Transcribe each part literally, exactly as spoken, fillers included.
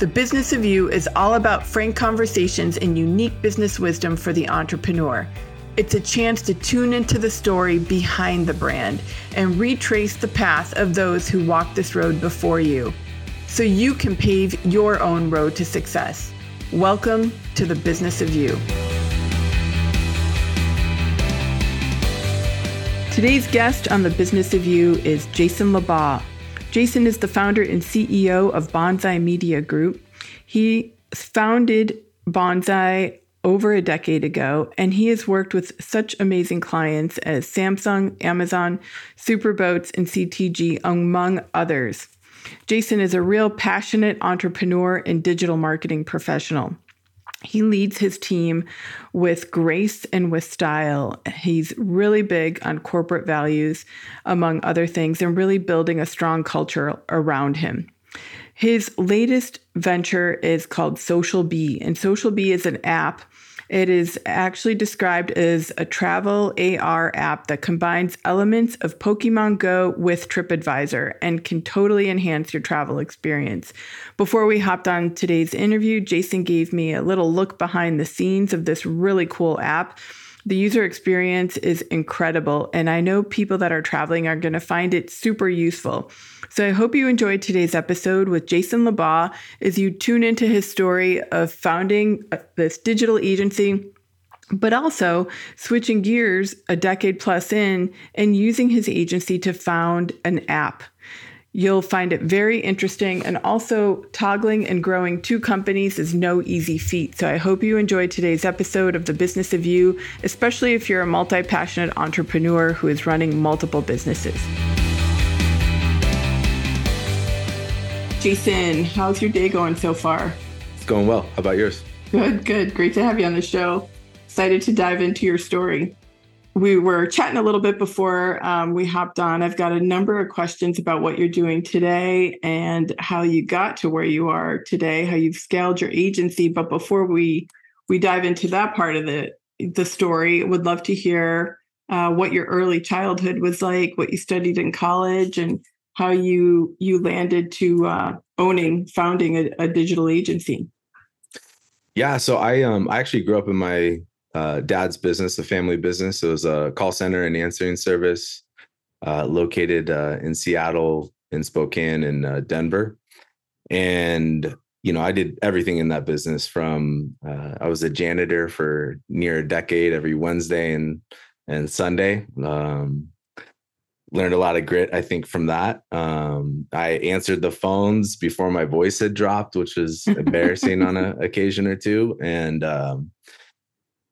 The Business of You is all about frank conversations and unique business wisdom for the entrepreneur. It's a chance to tune into the story behind the brand and retrace the path of those who walked this road before you, so you can pave your own road to success. Welcome to the Business of You. Today's guest on the Business of You is Jason LaBaw. Jason is the founder and C E O of Bonsai Media Group. He founded Bonsai over a decade ago, and he has worked with such amazing clients as Samsung, Amazon, Supra Boats, and C T G, among others. Jason is a real passionate entrepreneur and digital marketing professional. He leads his team with grace and with style. He's really big on corporate values, among other things, and really building a strong culture around him. His latest venture is called SocialBee, and SocialBee is an app. It is actually described as a travel A R app that combines elements of Pokemon Go with TripAdvisor and can totally enhance your travel experience. Before we hopped on today's interview, Jason gave me a little look behind the scenes of this really cool app. The user experience is incredible, and I know people that are traveling are going to find it super useful. So I hope you enjoyed today's episode with Jason LaBaw as you tune into his story of founding this digital agency, but also switching gears a decade plus in and using his agency to found an app. You'll find it very interesting, and also toggling and growing two companies is no easy feat. So I hope you enjoyed today's episode of The Business of You, especially if you're a multi-passionate entrepreneur who is running multiple businesses. Jason, how's your day going so far? It's going well. How about yours? Good, good. Great to have you on the show. Excited to dive into your story. We were chatting a little bit before um, we hopped on. I've got a number of questions about what you're doing today and how you got to where you are today, how you've scaled your agency. But before we we dive into that part of the, the story, would love to hear uh, what your early childhood was like, what you studied in college, and how you you landed to uh, owning, founding a, a digital agency. Yeah, so I um I actually grew up in my Uh, dad's business, the family business. It was a call center and answering service uh, located uh, in Seattle, in Spokane, and uh, Denver. And, you know, I did everything in that business from, uh, I was a janitor for near a decade every Wednesday and, and Sunday. Um, learned a lot of grit, I think, from that. Um, I answered the phones before my voice had dropped, which was embarrassing on an occasion or two. And, um,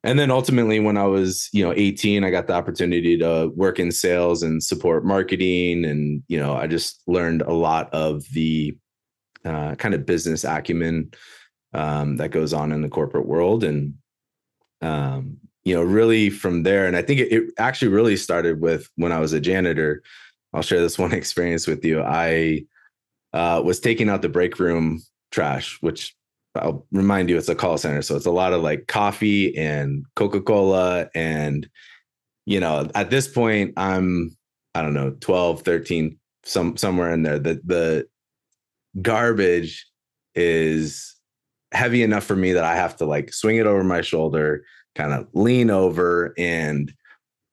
And then ultimately, when I was, you know, eighteen, I got the opportunity to work in sales and support marketing. And, you know, I just learned a lot of the uh, kind of business acumen um, that goes on in the corporate world. And, um, you know, really from there, and I think it, it actually really started with when I was a janitor. I'll share this one experience with you. I uh, was taking out the break room trash, which I'll remind you, it's a call center. So it's a lot of like coffee and Coca-Cola. And, you know, at this point, I'm, I don't know, twelve, thirteen, some, somewhere in there. The, the garbage is heavy enough for me that I have to like swing it over my shoulder, kind of lean over. And,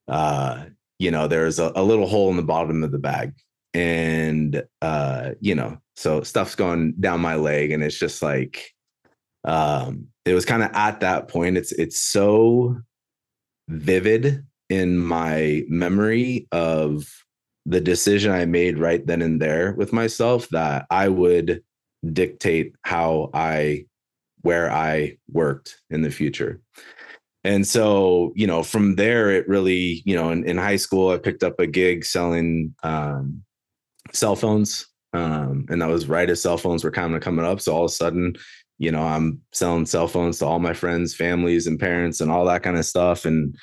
uh, you know, there's a, a little hole in the bottom of the bag. And, uh, you know, so stuff's going down my leg. And it's just like, Um, it was kind of at that point, it's, it's so vivid in my memory of the decision I made right then and there with myself that I would dictate how I, where I worked in the future. And so, you know, from there, it really, you know, in, in high school, I picked up a gig selling, um, cell phones Um, and that was right as cell phones were kind of coming up. So all of a sudden, you know, I'm selling cell phones to all my friends, families, and parents and all that kind of stuff. And,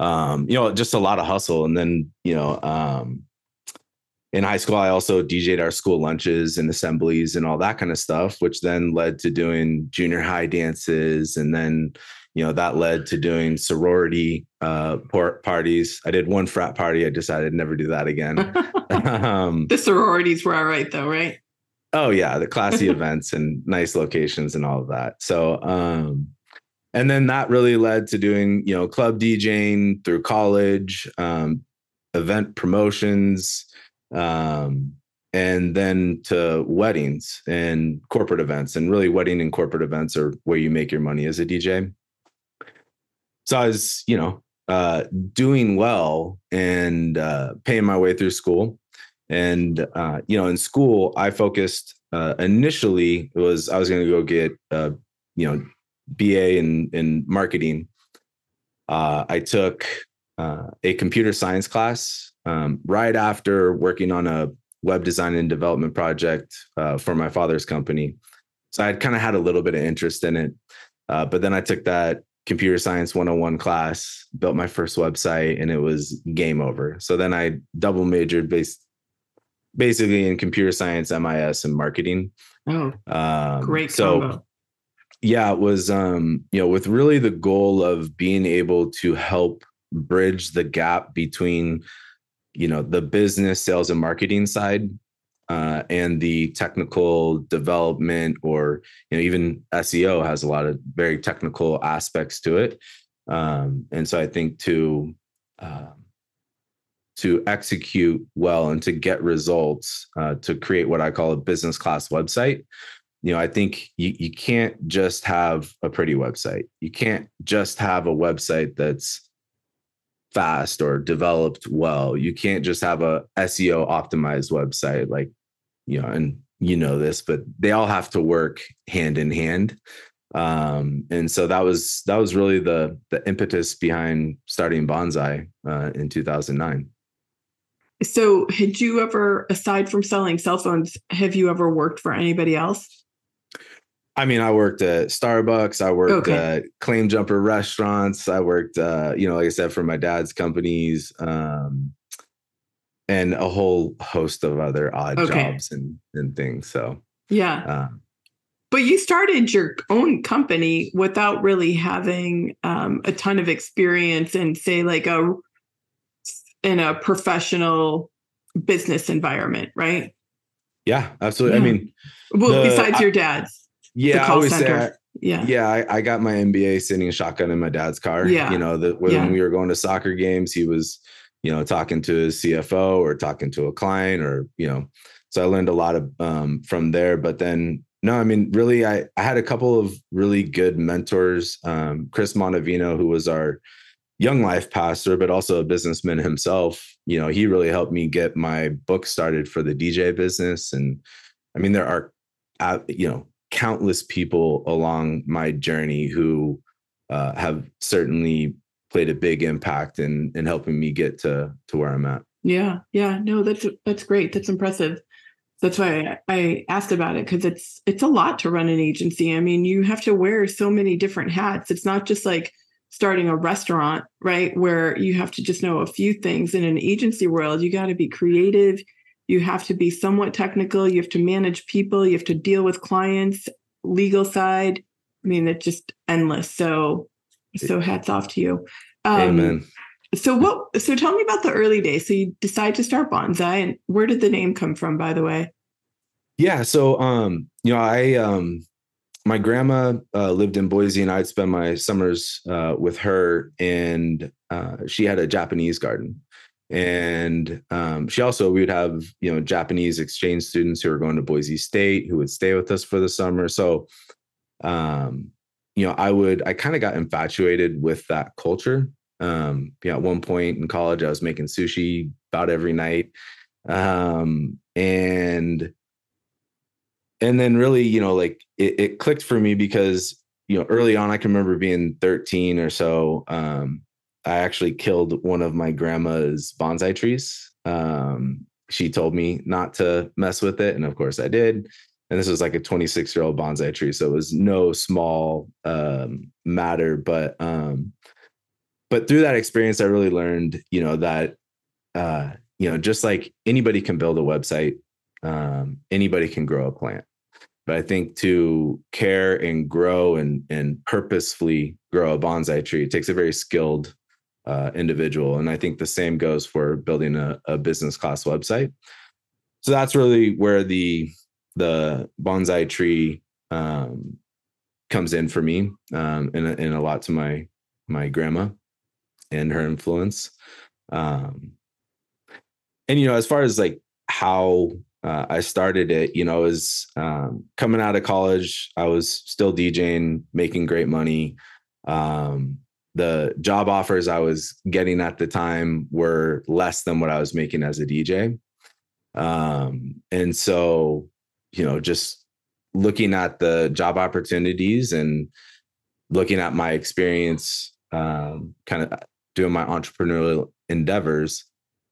um, you know, just a lot of hustle. And then, you know, um, in high school, I also D J'd our school lunches and assemblies and all that kind of stuff, which then led to doing junior high dances. And then, you know, that led to doing sorority uh, parties. I did one frat party. I decided to never do that again. um, the sororities were all right though, right? Oh yeah. The classy events and nice locations and all of that. So, um, and then that really led to doing, you know, club DJing through college, um, event promotions, um, and then to weddings and corporate events. And really wedding and corporate events are where you make your money as a D J. So I was, you know, uh, doing well and uh, paying my way through school. And, uh, you know, in school, I focused uh, initially it was I was going to go get, uh, you know, B A in, in marketing. Uh, I took uh, a computer science class um, right after working on a web design and development project uh, for my father's company. So I kind of had a little bit of interest in it. Uh, but then I took that computer science one oh one class, built my first website, and it was game over. So then I double majored base, basically in computer science, M I S, and marketing. Oh, um, great combo. So yeah, it was, um, you know, with really the goal of being able to help bridge the gap between, you know, the business sales and marketing side uh, and the technical development, or, you know, even S E O has a lot of very technical aspects to it. Um, and so I think to, uh, to execute well and to get results, uh, to create what I call a business class website, you know, I think you, you can't just have a pretty website. You can't just have a website that's fast or developed well. You can't just have a S E O optimized website, like, you know, and you know this, but they all have to work hand in hand. Um, and so that was, that was really the, the impetus behind starting Bonsai, uh, in two thousand nine. So had you ever, aside from selling cell phones, have you ever worked for anybody else? I mean, I worked at Starbucks. I worked okay. at claim jumper restaurants. I worked, uh, you know, like I said, for my dad's companies, um, and a whole host of other odd okay. jobs and, and things. So, yeah. Uh, but you started your own company without really having um, a ton of experience and say like a, in a professional business environment, right? Yeah, absolutely. Yeah. I mean, well, the, besides your dad's. Yeah, I always say, I, yeah, yeah. I, I got my M B A sitting shotgun in my dad's car. Yeah. You know, the, when yeah. we were going to soccer games, he was, you know, talking to his C F O or talking to a client or, you know, so I learned a lot of um, from there. But then, no, I mean, really, I, I had a couple of really good mentors. Um, Chris Montevino, who was our Young Life pastor, but also a businessman himself, you know, he really helped me get my book started for the D J business. And I mean, there are, uh, you know, countless people along my journey who uh, have certainly played a big impact in, in helping me get to, to where I'm at. Yeah. Yeah. No, that's, that's great. That's impressive. That's why I asked about it. Cause it's, it's a lot to run an agency. I mean, you have to wear so many different hats. It's not just like starting a restaurant, right? Where you have to just know a few things. In an agency world, you got to be creative. You have to be somewhat technical. You have to manage people. You have to deal with clients, legal side. I mean, it's just endless. So, so hats off to you. Um, Amen. So what, so tell me about the early days. So you decide to start Bonsai, and where did the name come from, by the way? Yeah. So, um, you know, I, um, my grandma uh, lived in Boise, and I'd spend my summers uh, with her, and uh, she had a Japanese garden. And um, she also, we would have, you know, Japanese exchange students who were going to Boise State who would stay with us for the summer. So, um, you know, I would, I kind of got infatuated with that culture. Um, you know, at one point in college, I was making sushi about every night. Um, and, and then really, you know, like it, it clicked for me because, you know, early on, I can remember being thirteen or so, um, I actually killed one of my grandma's bonsai trees. Um, she told me not to mess with it. And of course I did. And this was like a twenty-six year old bonsai tree. So it was no small um, matter, but, um, but through that experience, I really learned, you know, that, uh, you know, just like anybody can build a website, um, anybody can grow a plant. But I think to care and grow and, and purposefully grow a bonsai tree, it takes a very skilled uh, individual. And I think the same goes for building a, a business class website. So that's really where the, the bonsai tree um, comes in for me, um, and, and a lot to my, my grandma and her influence. Um, and, you know, as far as like how uh, I started it, you know, is um, coming out of college, I was still DJing, making great money. Um, the job offers I was getting at the time were less than what I was making as a D J. Um, and so, you know, just looking at the job opportunities and looking at my experience, um, kind of doing my entrepreneurial endeavors,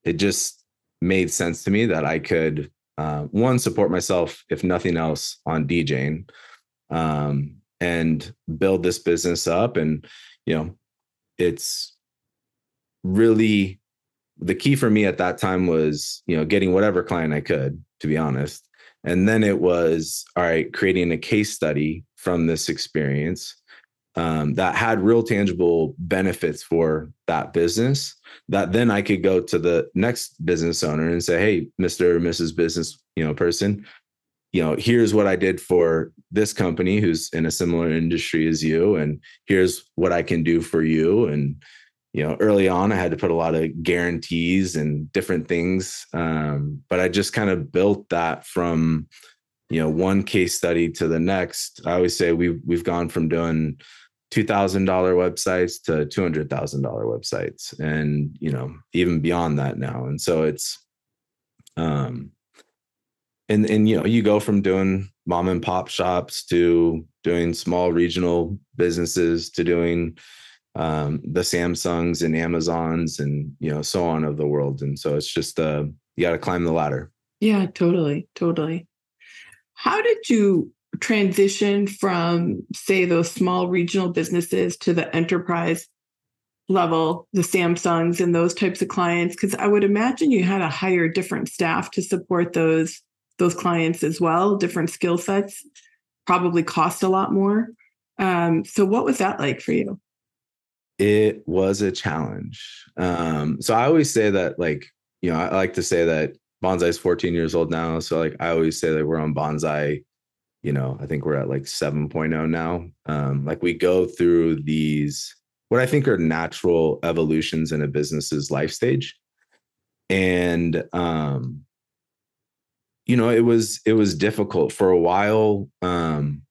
it just made sense to me that I could, uh, one, support myself, if nothing else, on DJing, um, and build this business up. And, you know, it's really the key for me at that time was, you know, getting whatever client I could, to be honest. And then it was, all right, creating a case study from this experience um, that had real tangible benefits for that business, that then I could go to the next business owner and say, hey, Mister or Missus Business, you know, person, you know, here's what I did for this company who's in a similar industry as you, and here's what I can do for you. And, you know, early on, I had to put a lot of guarantees and different things. Um, but I just kind of built that from, you know, one case study to the next. I always say we've, we've gone from doing two thousand dollars websites to two hundred thousand dollars websites, and, you know, even beyond that now. And so it's, um, and, and, you know, you go from doing mom and pop shops to doing small regional businesses to doing, um, the Samsungs and Amazons and, you know, so on of the world. And so it's just, uh, you got to climb the ladder. Yeah, totally. Totally. How did you transition from, say, those small regional businesses to the enterprise level, the Samsungs and those types of clients? Because I would imagine you had to hire different staff to support those, those clients as well. Different skill sets probably cost a lot more. Um, so what was that like for you? It was a challenge. Um, so I always say that, like, you know, I like to say that bonsai is fourteen years old now. So like, I always say that we're on bonsai, you know, I think we're at like seven point oh now. Um, like we go through these, what I think are natural evolutions in a business's life stage. And, um, you know, it was, it was difficult for a while. Um,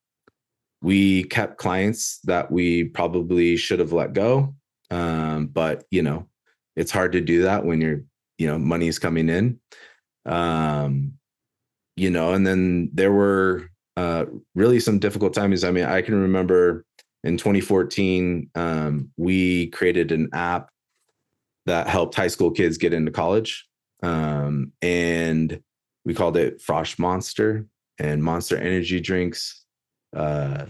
We kept clients that we probably should have let go. Um, but, you know, it's hard to do that when you're, you know, money is coming in, um, you know, and then there were uh, really some difficult times. I mean, I can remember in twenty fourteen, um, we created an app that helped high school kids get into college. Um, and we called it Frosh Monster and Monster Energy Drinks. Uh,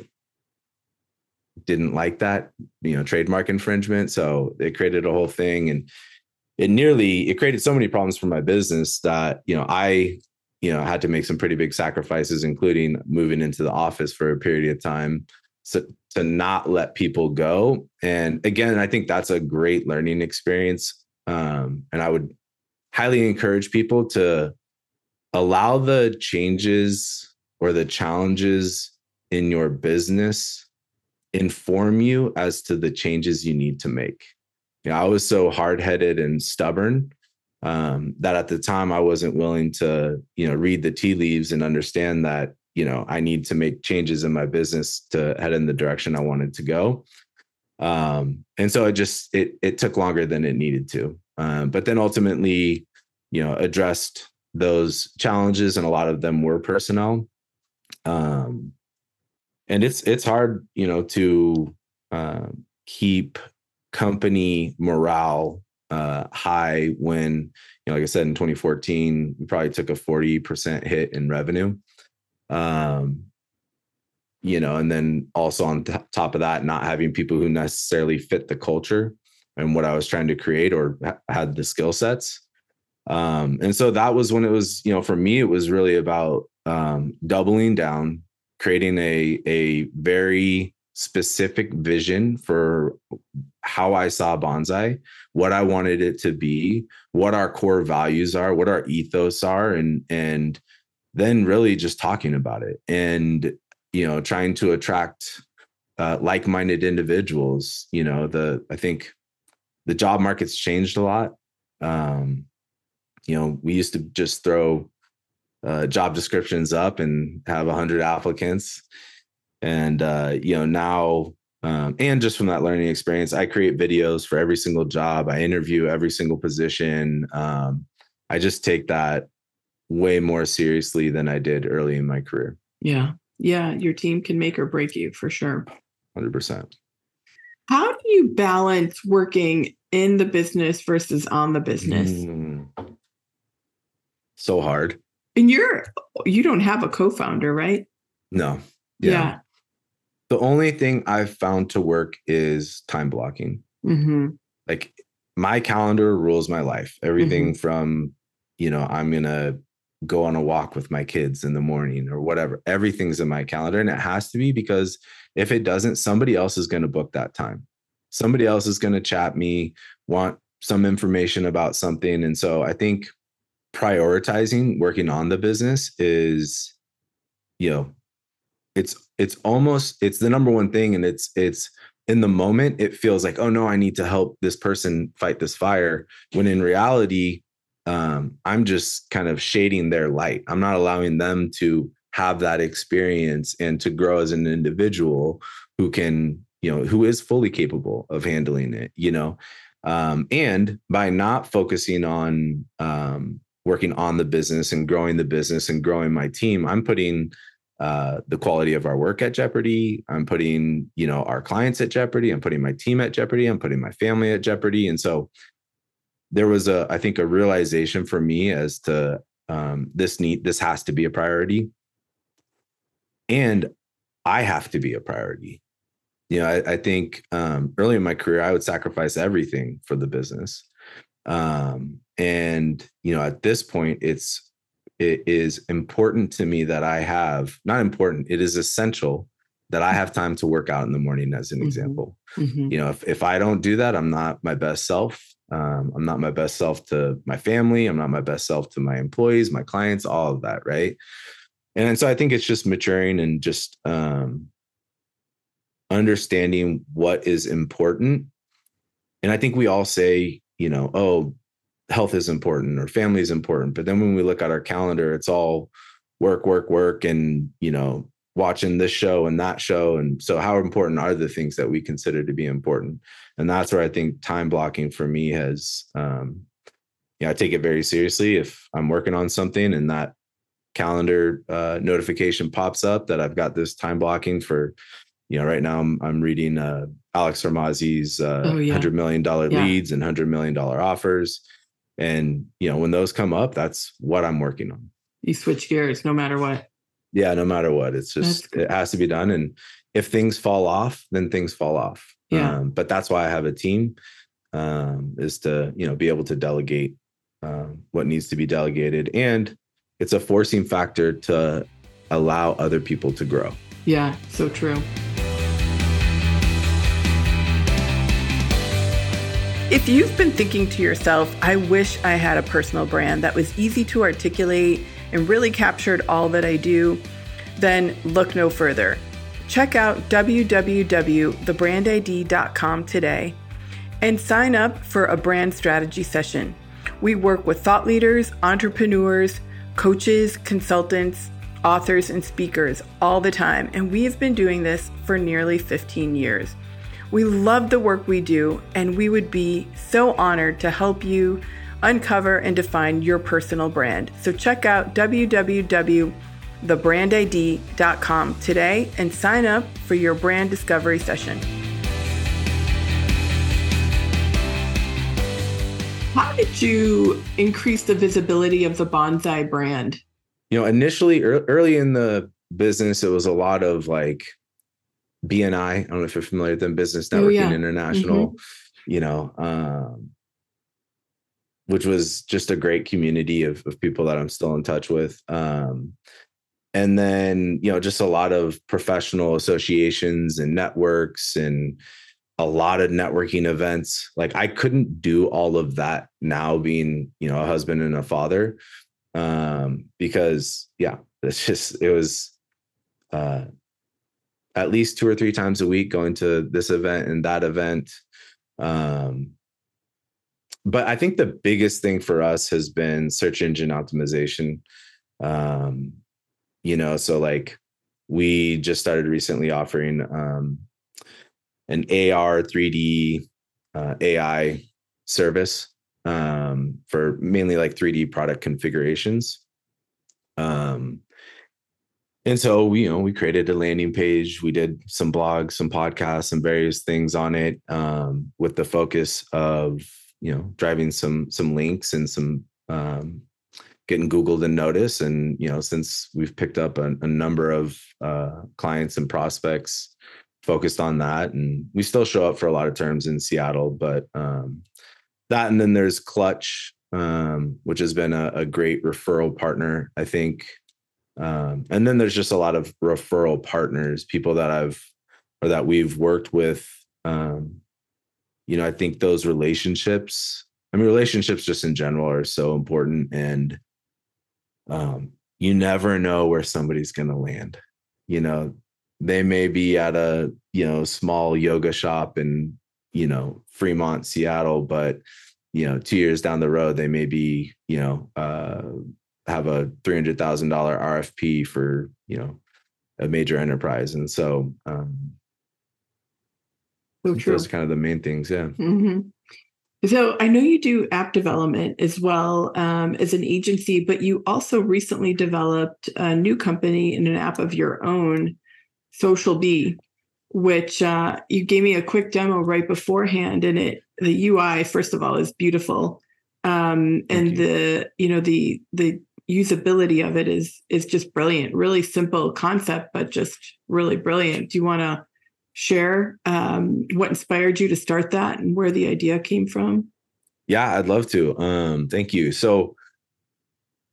didn't like that, you know, trademark infringement. So they created a whole thing, and it nearly, it created so many problems for my business that, you know, I, you know, had to make some pretty big sacrifices, including moving into the office for a period of time, so, to not let people go. And again, I think that's a great learning experience. Um, and I would highly encourage people to allow the changes or the challenges in your business inform you as to the changes you need to make. You know, I was so hard-headed and stubborn um, that at the time I wasn't willing to, you know, read the tea leaves and understand that, you know, I need to make changes in my business to head in the direction I wanted to go. Um, and so it just, it, it took longer than it needed to. Um, but then ultimately, you know, addressed those challenges, and a lot of them were personnel. Um, And it's it's hard, you know, to uh, keep company morale uh, high when you know, like I said, in twenty fourteen, we probably took a forty percent hit in revenue. Um, you know, and then also on t- top of that, not having people who necessarily fit the culture and what I was trying to create or ha- had the skill sets. Um, and so that was when it was, you know, for me, it was really about um, doubling down, creating a, a very specific vision for how I saw Bonsai, what I wanted it to be, what our core values are, what our ethos are, and, and then really just talking about it and, you know, trying to attract uh, like-minded individuals. You know, the, I think the job market's changed a lot. Um, you know, we used to just throw uh, job descriptions up and have a hundred applicants. And, uh, you know, now, um, and just from that learning experience, I create videos for every single job. I interview every single position. Um, I just take that way more seriously than I did early in my career. Yeah. Yeah. Your team can make or break you for sure. one hundred percent. How do you balance working in the business versus on the business? Mm, so hard. And you're, you don't have a co-founder, right? No. Yeah. yeah. The only thing I've found to work is time blocking. Mm-hmm. Like my calendar rules my life. Everything mm-hmm. from, you know, I'm going to go on a walk with my kids in the morning or whatever. Everything's in my calendar, and it has to be, because if it doesn't, somebody else is going to book that time. Somebody else is going to chat me, want some information about something. And so I think prioritizing working on the business is, you know, it's, it's almost, it's the number one thing. And it's, it's in the moment, it feels like, oh no, I need to help this person fight this fire. When in reality, Um, I'm just kind of shading their light. I'm not allowing them to have that experience and to grow as an individual who can, you know, who is fully capable of handling it, you know? Um, and by not focusing on um, working on the business and growing the business and growing my team, I'm putting uh, the quality of our work at jeopardy. I'm putting, you know, our clients at jeopardy. I'm putting my team at jeopardy. I'm putting my family at jeopardy. And so there was a, I think, a realization for me as to um, this need, this has to be a priority, and I have to be a priority. You know, I, I think um, early in my career, I would sacrifice everything for the business. Um, and, you know, at this point, it's, it is important to me that I have, not important, it is essential that I have time to work out in the morning, as an mm-hmm. example. Mm-hmm. You know, if, if I don't do that, I'm not my best self. Um, I'm not my best self to my family. I'm not my best self to my employees, my clients, all of that. Right. And so I think it's just maturing and just um, understanding what is important. And I think we all say, you know, oh, health is important or family is important. But then when we look at our calendar, it's all work, work, work, and, you know, watching this show and that show. And so how important are the things that we consider to be important? And that's where I think time blocking for me has, um, yeah, I take it very seriously. If I'm working on something and that calendar uh, notification pops up that I've got this time blocking for, you know, right now I'm, I'm reading uh, Alex Hormozzi's uh, oh, yeah. one hundred million dollars yeah. leads and one hundred million dollars offers. And, you know, when those come up, that's what I'm working on. You switch gears no matter what. Yeah, no matter what, it's just, it has to be done. And if things fall off, then things fall off. Yeah. Um, but that's why I have a team, um, is to, you know, be able to delegate um, what needs to be delegated. And it's a forcing factor to allow other people to grow. Yeah, so true. If you've been thinking to yourself, I wish I had a personal brand that was easy to articulate and really captured all that I do, then look no further. Check out w w w dot the brand i d dot com today and sign up for a brand strategy session. We work with thought leaders, entrepreneurs, coaches, consultants, authors, and speakers all the time, and we have been doing this for nearly fifteen years. We love the work we do, and we would be so honored to help you uncover and define your personal brand. So check out w w w dot the brand i d dot com today and sign up for your brand discovery session. How did you increase the visibility of the Bonsai brand? You know, initially, early in the business, it was a lot of like B N I. I don't know if you're familiar with them, Business Networking oh, yeah. International, mm-hmm. you know, um, which was just a great community of, of people that I'm still in touch with. Um, and then, you know, just a lot of professional associations and networks and a lot of networking events. Like I couldn't do all of that now being, you know, a husband and a father, um, because yeah, it's just, it was, uh, at least two or three times a week going to this event and that event. Um, but I think the biggest thing for us has been search engine optimization. Um, you know, so like we just started recently offering, um, an A R three D uh, A I service, um, for mainly like three D product configurations. Um, and so we, you know, we created a landing page, we did some blogs, some podcasts, some various things on it, um, with the focus of, you know, driving some, some links and some, um, getting Googled and noticed. And, you know, since we've picked up a, a number of, uh, clients and prospects, focused on that. And we still show up for a lot of terms in Seattle, but um, that, and then there's Clutch, um, which has been a, a great referral partner, I think. Um, and then there's just a lot of referral partners, people that I've, or that we've worked with. Um, you know, I think those relationships, I mean, relationships just in general are so important, and um, you never know where somebody's going to land, you know. They may be at a, you know, small yoga shop in, you know, Fremont, Seattle, but, you know, two years down the road, they may be, you know, uh, have a three hundred thousand dollars R F P for, you know, a major enterprise. And so, um, so true. Those are kind of the main things. Yeah. Mm-hmm. So I know you do app development as well, um, as an agency, but you also recently developed a new company and an app of your own, SocialBee, which uh, you gave me a quick demo right beforehand, and it the U I first of all is beautiful, um, and the you know the the usability of it is is just brilliant. Really simple concept, but just really brilliant. Do you want to share um, what inspired you to start that and where the idea came from? Yeah, I'd love to. Um, thank you. So,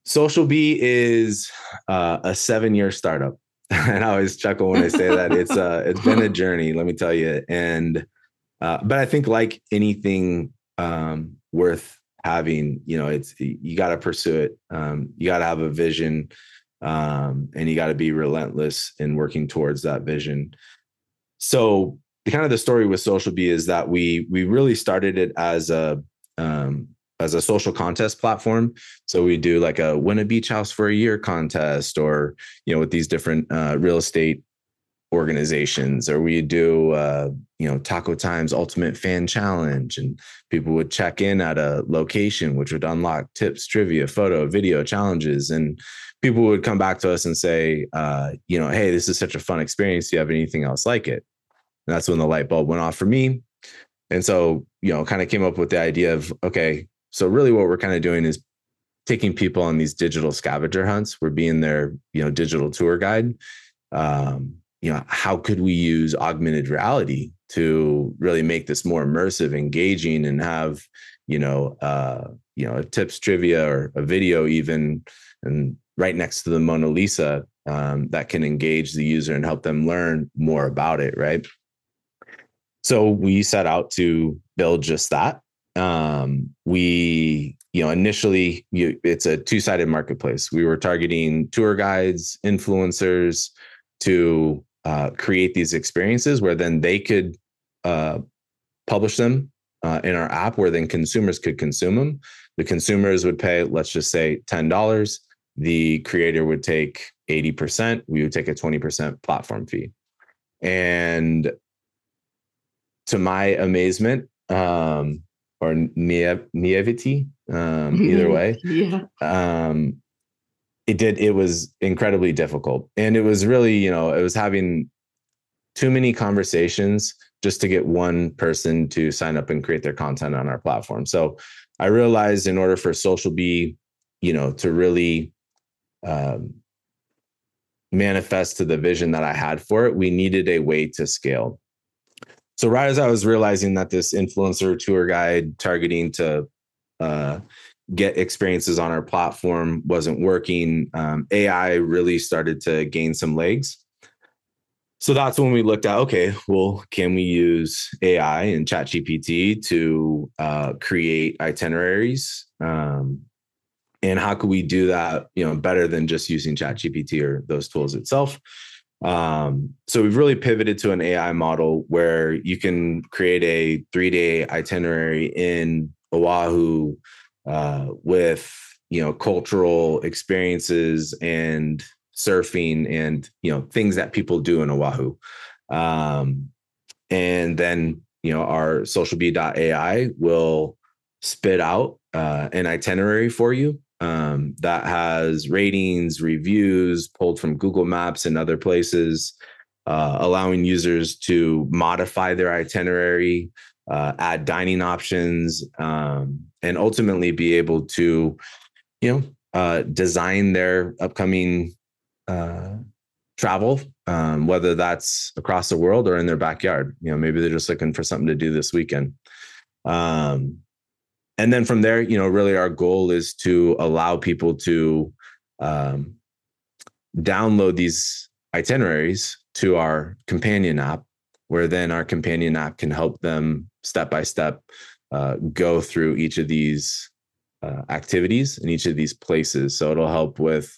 SocialBee is uh, a seven-year startup. And I always chuckle when I say that. It's uh, it's been a journey, let me tell you. And uh, but I think like anything um, worth having, you know, it's you got to pursue it. Um, you got to have a vision, um, and you got to be relentless in working towards that vision. So the kind of the story with SocialBee is that we we really started it as a um, as a social contest platform. So we do like a win a beach house for a year contest, or, you know, with these different uh, real estate organizations, or we do, uh, you know, Taco Time's ultimate fan challenge, and people would check in at a location, which would unlock tips, trivia, photo, video challenges. And people would come back to us and say, uh, you know, hey, this is such a fun experience. Do you have anything else like it? And that's when the light bulb went off for me. And so, you know, kind of came up with the idea of, okay, so really what we're kind of doing is taking people on these digital scavenger hunts. We're being their, you know, digital tour guide. Um, you know, how could we use augmented reality to really make this more immersive, engaging, and have, you know, uh, you know, a tips, trivia, or a video even, and right next to the Mona Lisa, um, that can engage the user and help them learn more about it, right? So we set out to build just that. Um, we, you know, initially you, it's a two-sided marketplace. We were targeting tour guides, influencers to, uh, create these experiences where then they could, uh, publish them, uh, in our app, where then consumers could consume them. The consumers would pay, let's just say ten dollars. The creator would take eighty percent. We would take a twenty percent platform fee. And to my amazement, um, or naive, naivety, um, either way. yeah. Um, it did, it was incredibly difficult. And it was really, you know, it was having too many conversations just to get one person to sign up and create their content on our platform. So I realized in order for SocialBee, you know, to really um, manifest to the vision that I had for it, we needed a way to scale. So right as I was realizing that this influencer tour guide targeting to uh, get experiences on our platform wasn't working, um, A I really started to gain some legs. So that's when we looked at, okay, well, can we use A I and ChatGPT to uh, create itineraries? Um, and how could we do that, you know, better than just using ChatGPT or those tools itself? Um, so we've really pivoted to an A I model where you can create a three-day itinerary in Oahu uh, with, you know, cultural experiences and surfing and, you know, things that people do in Oahu. Um, and then, you know, our SocialBee dot A I will spit out uh, an itinerary for you um, that has ratings, reviews pulled from Google Maps and other places, uh, allowing users to modify their itinerary, uh, add dining options, um, and ultimately be able to, you know, uh, design their upcoming Uh, travel, um, whether that's across the world or in their backyard. You know, maybe they're just looking for something to do this weekend. Um, and then from there, you know, really our goal is to allow people to um, download these itineraries to our companion app, where then our companion app can help them step-by-step uh, go through each of these uh, activities and each of these places. So it'll help with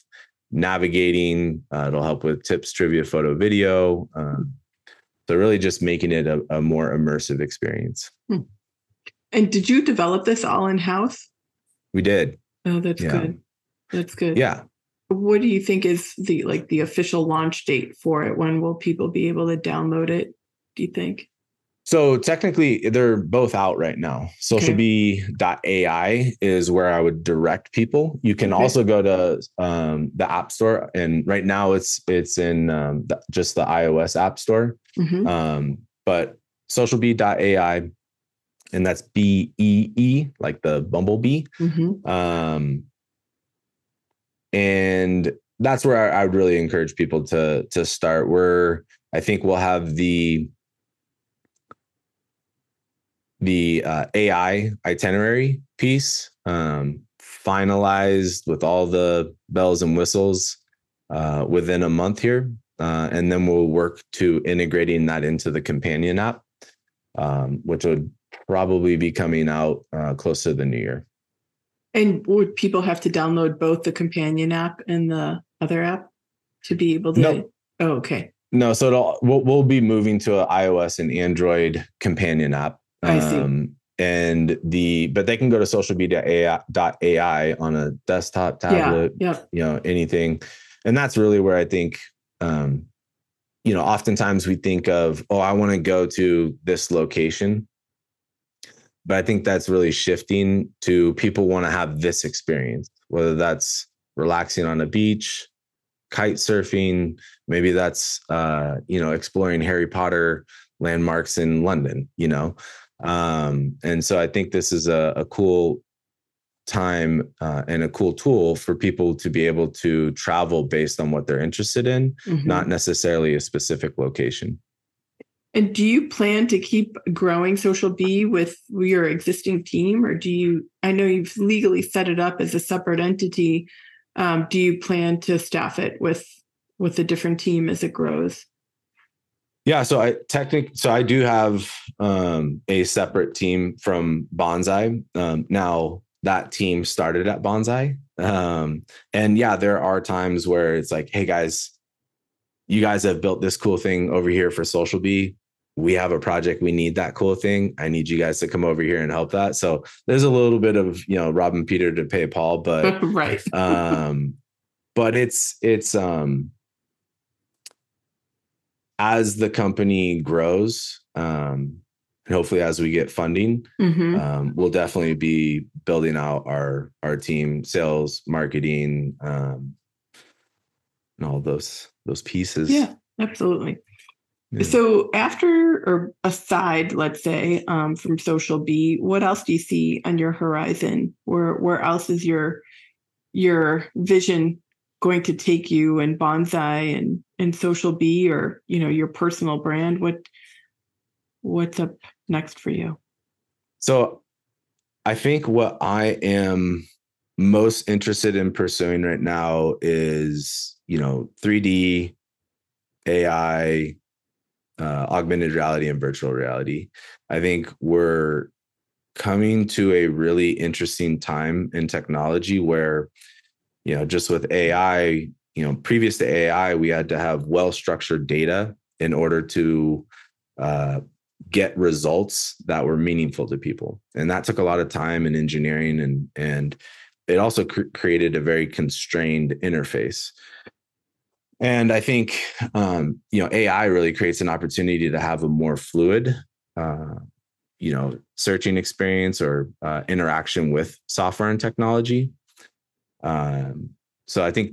navigating, uh, it'll help with tips, trivia, photo, video. Um, so really just making it a, a more immersive experience. Hmm. And did you develop this all in-house? We did. Oh, that's yeah. good. That's good. Yeah. What do you think is the, like the official launch date for it? When will people be able to download it, do you think? So technically they're both out right now. SocialBee dot A I is where I would direct people. You can okay. also go to um, the App Store, and right now it's it's in um, the, just the iOS App Store. Mm-hmm. Um, but SocialBee dot A I, and that's B E E, like the bumblebee. Mm-hmm. Um, and that's where I, I would really encourage people to to start. Where I think we'll have the the uh, A I itinerary piece um, finalized with all the bells and whistles uh, within a month here. Uh, and then we'll work to integrating that into the companion app, um, which would probably be coming out uh, close to the new year. And would people have to download both the companion app and the other app to be able to? Nope. Oh, okay. No, so it'll, we'll, we'll be moving to an iOS and Android companion app. I see. Um, and the, but they can go to SocialBee dot A I on a desktop, tablet, yeah, yeah. you know, anything. And that's really where I think, um, you know, oftentimes we think of, oh, I want to go to this location, but I think that's really shifting to people want to have this experience, whether that's relaxing on a beach, kite surfing, maybe that's, uh, you know, exploring Harry Potter landmarks in London, you know? Um, and so I think this is a, a cool time uh, and a cool tool for people to be able to travel based on what they're interested in, mm-hmm. not necessarily a specific location. And do you plan to keep growing SocialBee with your existing team? Or do you, I know you've legally set it up as a separate entity. Um, do you plan to staff it with, with a different team as it grows? Yeah, so I technically, so I do have um, a separate team from Bonsai. Um, now that team started at Bonsai, um, and yeah, there are times where it's like, hey guys, you guys have built this cool thing over here for SocialBee. We have a project. We need that cool thing. I need you guys to come over here and help that. So there's a little bit of, you know, robbing Peter to pay Paul, but right. um, but it's it's. Um, As the company grows, um, and hopefully as we get funding, mm-hmm. um, we'll definitely be building out our our team, sales, marketing, um, and all those those pieces. Yeah, absolutely. Yeah. So after or aside, let's say, um, from SocialBee, what else do you see on your horizon? Where where else is your your vision going to take you in Bonsai and and SocialBee, or you know, your personal brand? What what's up next for you? So I think what I am most interested in pursuing right now is, you know, three D, A I, uh, augmented reality, and virtual reality. I think we're coming to a really interesting time in technology where, you know, just with A I, you know, previous to A I, we had to have well-structured data in order to uh, get results that were meaningful to people. And that took a lot of time and engineering, and and it also cr- created a very constrained interface. And I think, um, you know, A I really creates an opportunity to have a more fluid, uh, you know, searching experience or uh, interaction with software and technology. Um, so I think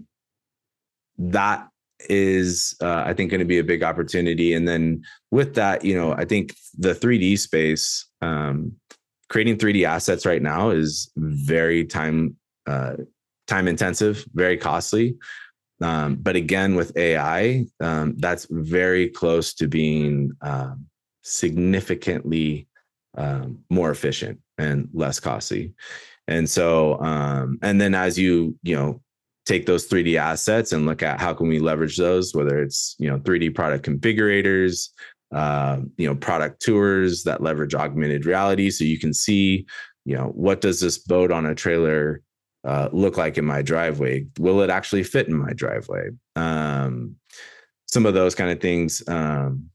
that is, uh, I think, going to be a big opportunity. And then with that, you know, I think the three D space, um, creating three D assets right now is very time, uh, time intensive, very costly. Um, but again, with A I, um, that's very close to being um, significantly um, more efficient and less costly. And so, um, and then as you, you know, take those three D assets and look at how can we leverage those, whether it's, you know, three D product configurators, uh, you know, product tours that leverage augmented reality. So you can see, you know, what does this boat on a trailer Uh, look like in my driveway? Will it actually fit in my driveway? Um, some of those kind of things um,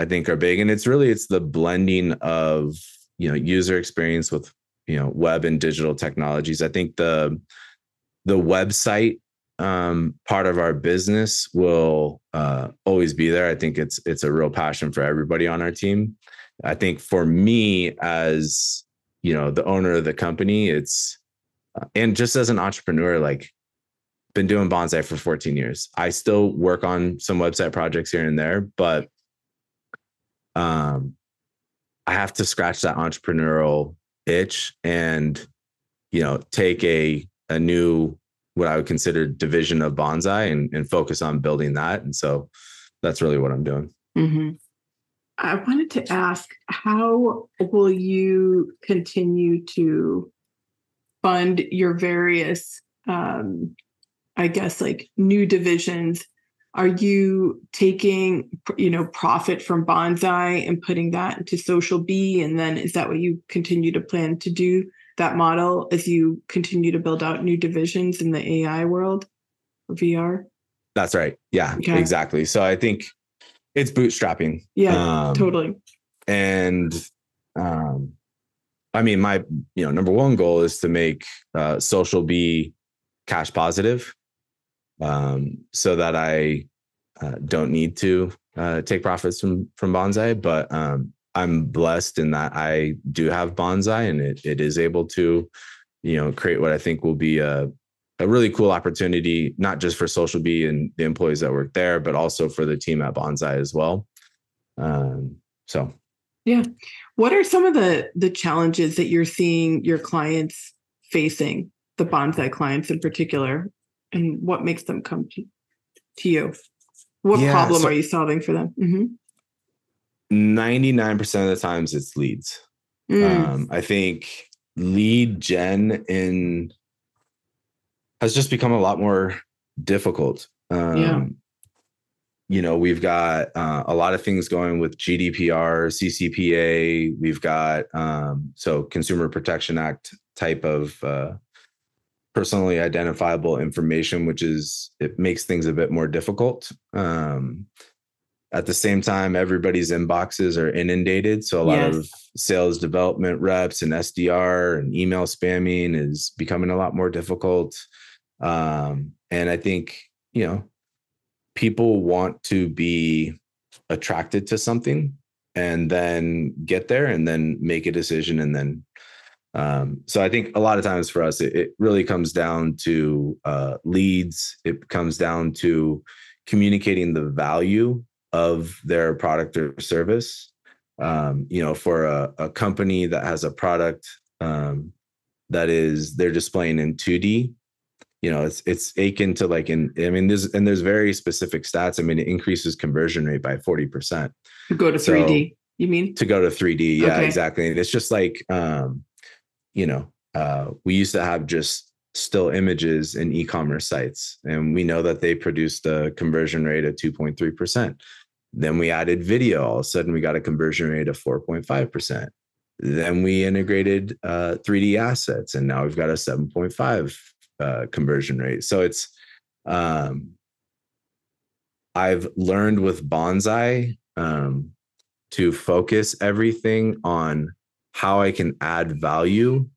I think are big, and it's really it's the blending of, you know, user experience with, you know, web and digital technologies. I think the the website um, part of our business will uh, always be there. I think it's it's a real passion for everybody on our team. I think for me as, you know, the owner of the company, it's and just as an entrepreneur, like, been doing Bonsai for fourteen years. I still work on some website projects here and there, but um, I have to scratch that entrepreneurial itch and, you know, take a a new, what I would consider, division of Bonsai and, and focus on building that. And so that's really what I'm doing. Mm-hmm. I wanted to ask, how will you continue to fund your various, um, I guess, like, new divisions? Are you taking, you know, profit from Bonsai and putting that into SocialBee? And then is that what you continue to plan to do, that model, as you continue to build out new divisions in the A I world or V R? That's right. Yeah, okay. Exactly. So I think it's bootstrapping. Yeah, um, totally. And, um, I mean, my, you know, number one goal is to make uh, SocialBee cash positive, um, so that I uh, don't need to uh, take profits from from Bonsai. But um, I'm blessed in that I do have Bonsai, and it it is able to, you know, create what I think will be a a really cool opportunity, not just for SocialBee and the employees that work there, but also for the team at Bonsai as well. Um, so. Yeah. What are some of the, the challenges that you're seeing your clients facing, the Bonsai clients in particular, and what makes them come to, to you? What yeah, problem so are you solving for them? Mm-hmm. ninety-nine percent of the times it's leads. Mm. Um, I think lead gen in has just become a lot more difficult. Um, yeah. You know, we've got uh, a lot of things going with G D P R, C C P A. We've got um, so Consumer Protection Act type of uh, personally identifiable information, which is, it makes things a bit more difficult. Um, at the same time, everybody's inboxes are inundated. So a lot yes. of sales development reps and S D R and email spamming is becoming a lot more difficult. Um, and I think, you know, people want to be attracted to something and then get there and then make a decision. And then, um, so I think a lot of times for us, it, it really comes down to uh, leads. It comes down to communicating the value of their product or service. Um, you know, for a, a company that has a product um, that is they're displaying in two D, you know, it's it's akin to like in I mean, there's and there's very specific stats. I mean, it increases conversion rate by forty percent. To go to three D, so, you mean? To go to three D, yeah, okay. Exactly. And it's just like um, you know, uh, we used to have just still images in e-commerce sites, and we know that they produced a conversion rate of two point three percent. Then we added video. All of a sudden, we got a conversion rate of four point five percent. Then we integrated uh, three D assets, and now we've got a seven point five uh, conversion rate. So it's, um, I've learned with Bonsai um, to focus everything on how I can add value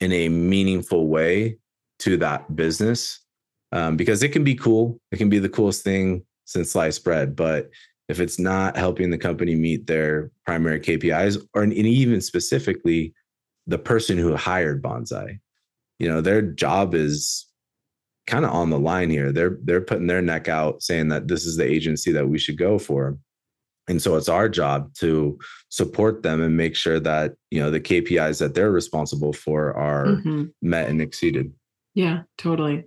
in a meaningful way to that business, um, because it can be cool. It can be the coolest thing since sliced bread, but if it's not helping the company meet their primary K P Is, or and even specifically the person who hired Bonsai, you know, their job is kind of on the line here. They're they're putting their neck out saying that this is the agency that we should go for. And so it's our job to support them and make sure that, you know, the K P Is that they're responsible for are mm-hmm. met and exceeded. Yeah, totally.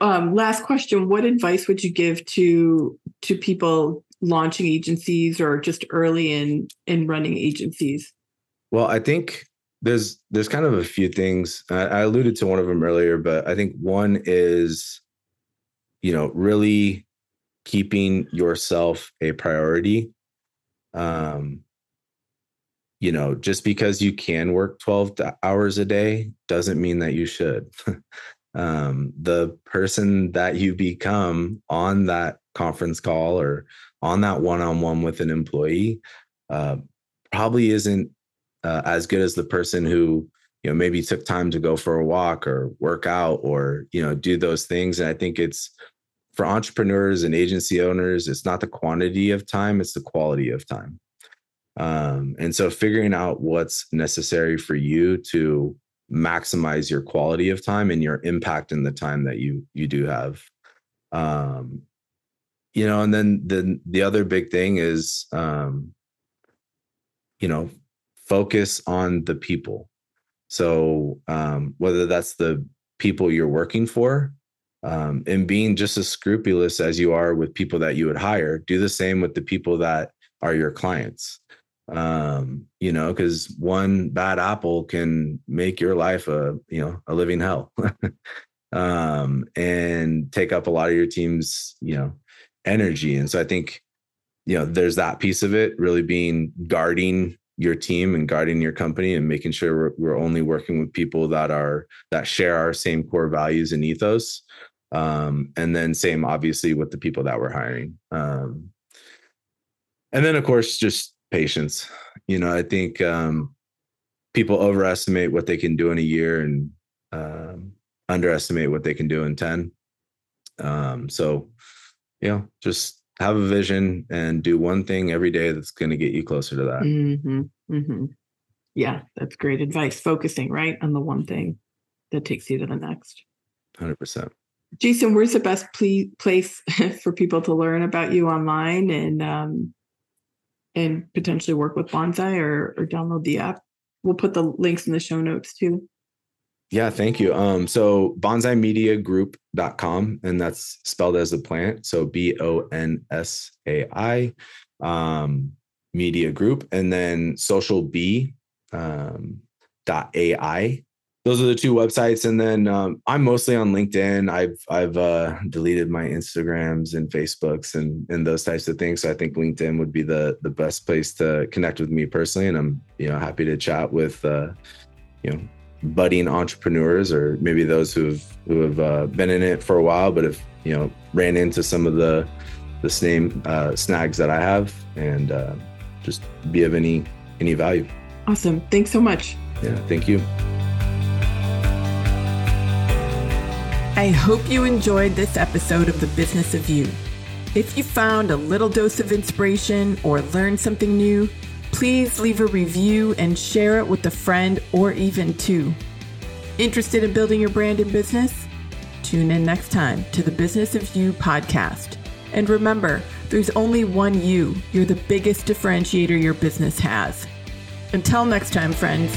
Um, last question. What advice would you give to to people launching agencies or just early in, in running agencies? Well, I think there's there's kind of a few things. I, I alluded to one of them earlier, but I think one is, you know, really keeping yourself a priority. Um, you know, just because you can work twelve hours a day doesn't mean that you should. Um, the person that you become on that conference call or on that one-on-one with an employee uh, probably isn't uh, as good as the person who, you know, maybe took time to go for a walk or work out or, you know, do those things. And I think it's for entrepreneurs and agency owners, it's not the quantity of time, it's the quality of time. Um, and so figuring out what's necessary for you to maximize your quality of time and your impact in the time that you you do have. Um, you know, and then the, the other big thing is, um, you know, focus on the people. So um, whether that's the people you're working for um, and being just as scrupulous as you are with people that you would hire, do the same with the people that are your clients. Um, you know, because one bad apple can make your life a, you know, a living hell, um, and take up a lot of your team's, you know, energy. And so I think, you know, there's that piece of it really being guarding your team and guarding your company and making sure we're, we're only working with people that are, that share our same core values and ethos. Um, and then same, obviously, with the people that we're hiring. Um, and then of course, just patience. You know, I think um, people overestimate what they can do in a year and um, underestimate what they can do in ten. Um, so, you know, just have a vision and do one thing every day that's going to get you closer to that. Mm-hmm. Mm-hmm. Yeah, that's great advice. Focusing, right, on the one thing that takes you to the next. one hundred percent. Jason, where's the best ple- place for people to learn about you online and um and potentially work with Bonsai or, or download the app? We'll put the links in the show notes too. Yeah, thank you. Um, so bonsai media group dot com, and that's spelled as a plant. So B O N S A I, um, Media Group, and then SocialBee, um, dot A I. Those are the two websites. And then um, I'm mostly on LinkedIn. I've I've uh, deleted my Instagrams and Facebooks and and those types of things. So I think LinkedIn would be the the best place to connect with me personally. And I'm you know happy to chat with uh, you know budding entrepreneurs or maybe those who've who have uh, been in it for a while, but have you know ran into some of the the same uh, snags that I have, and uh, just be of any any value. Awesome. Thanks so much. Yeah. Thank you. I hope you enjoyed this episode of The Business of You. If you found a little dose of inspiration or learned something new, please leave a review and share it with a friend or even two. Interested in building your brand and business? Tune in next time to The Business of You podcast. And remember, there's only one you. You're the biggest differentiator your business has. Until next time, friends.